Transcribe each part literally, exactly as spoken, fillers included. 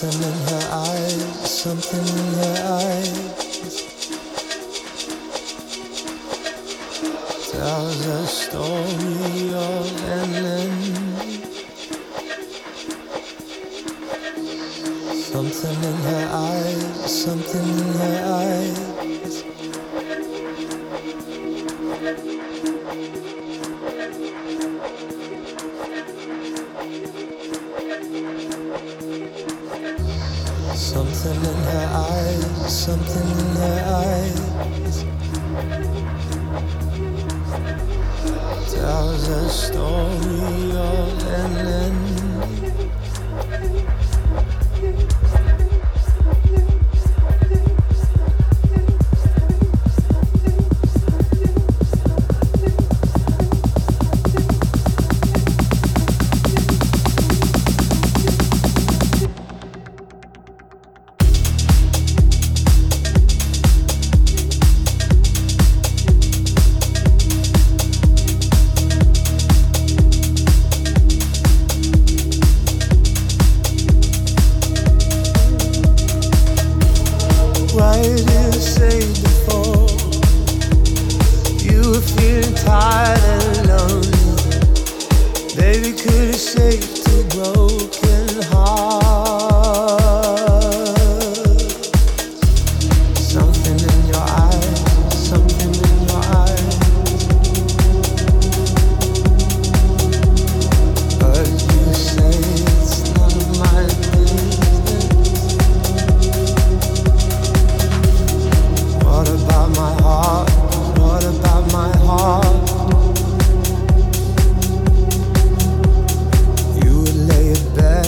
Something in her eyes, something in her eyes tells a story of an end. Something in her eyes, something in her eyes Something in her eyes, something in her eyes tells a story of an end. Bad.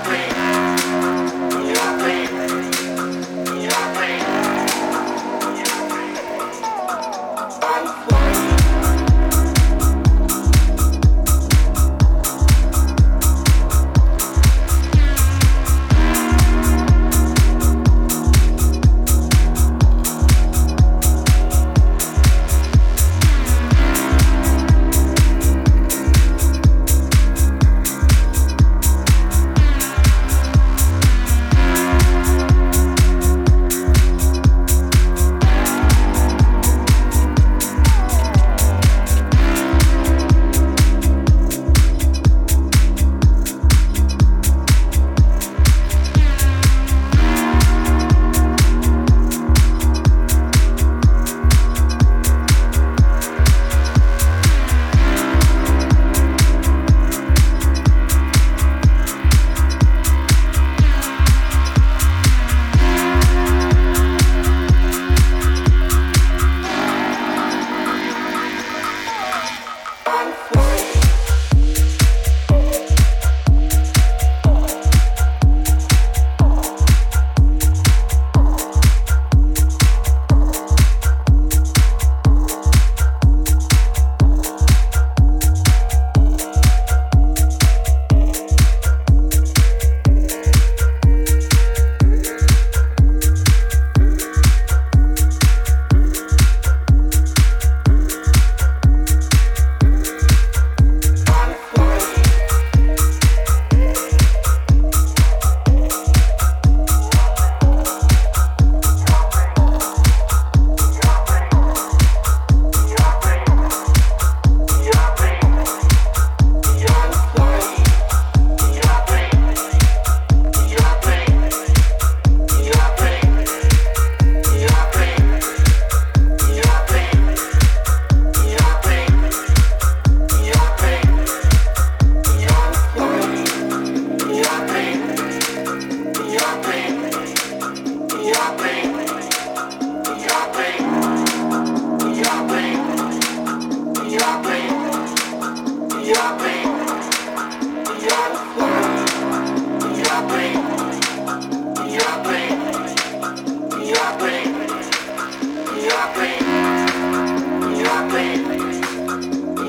Your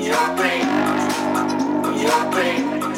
pain, your pain, your pain.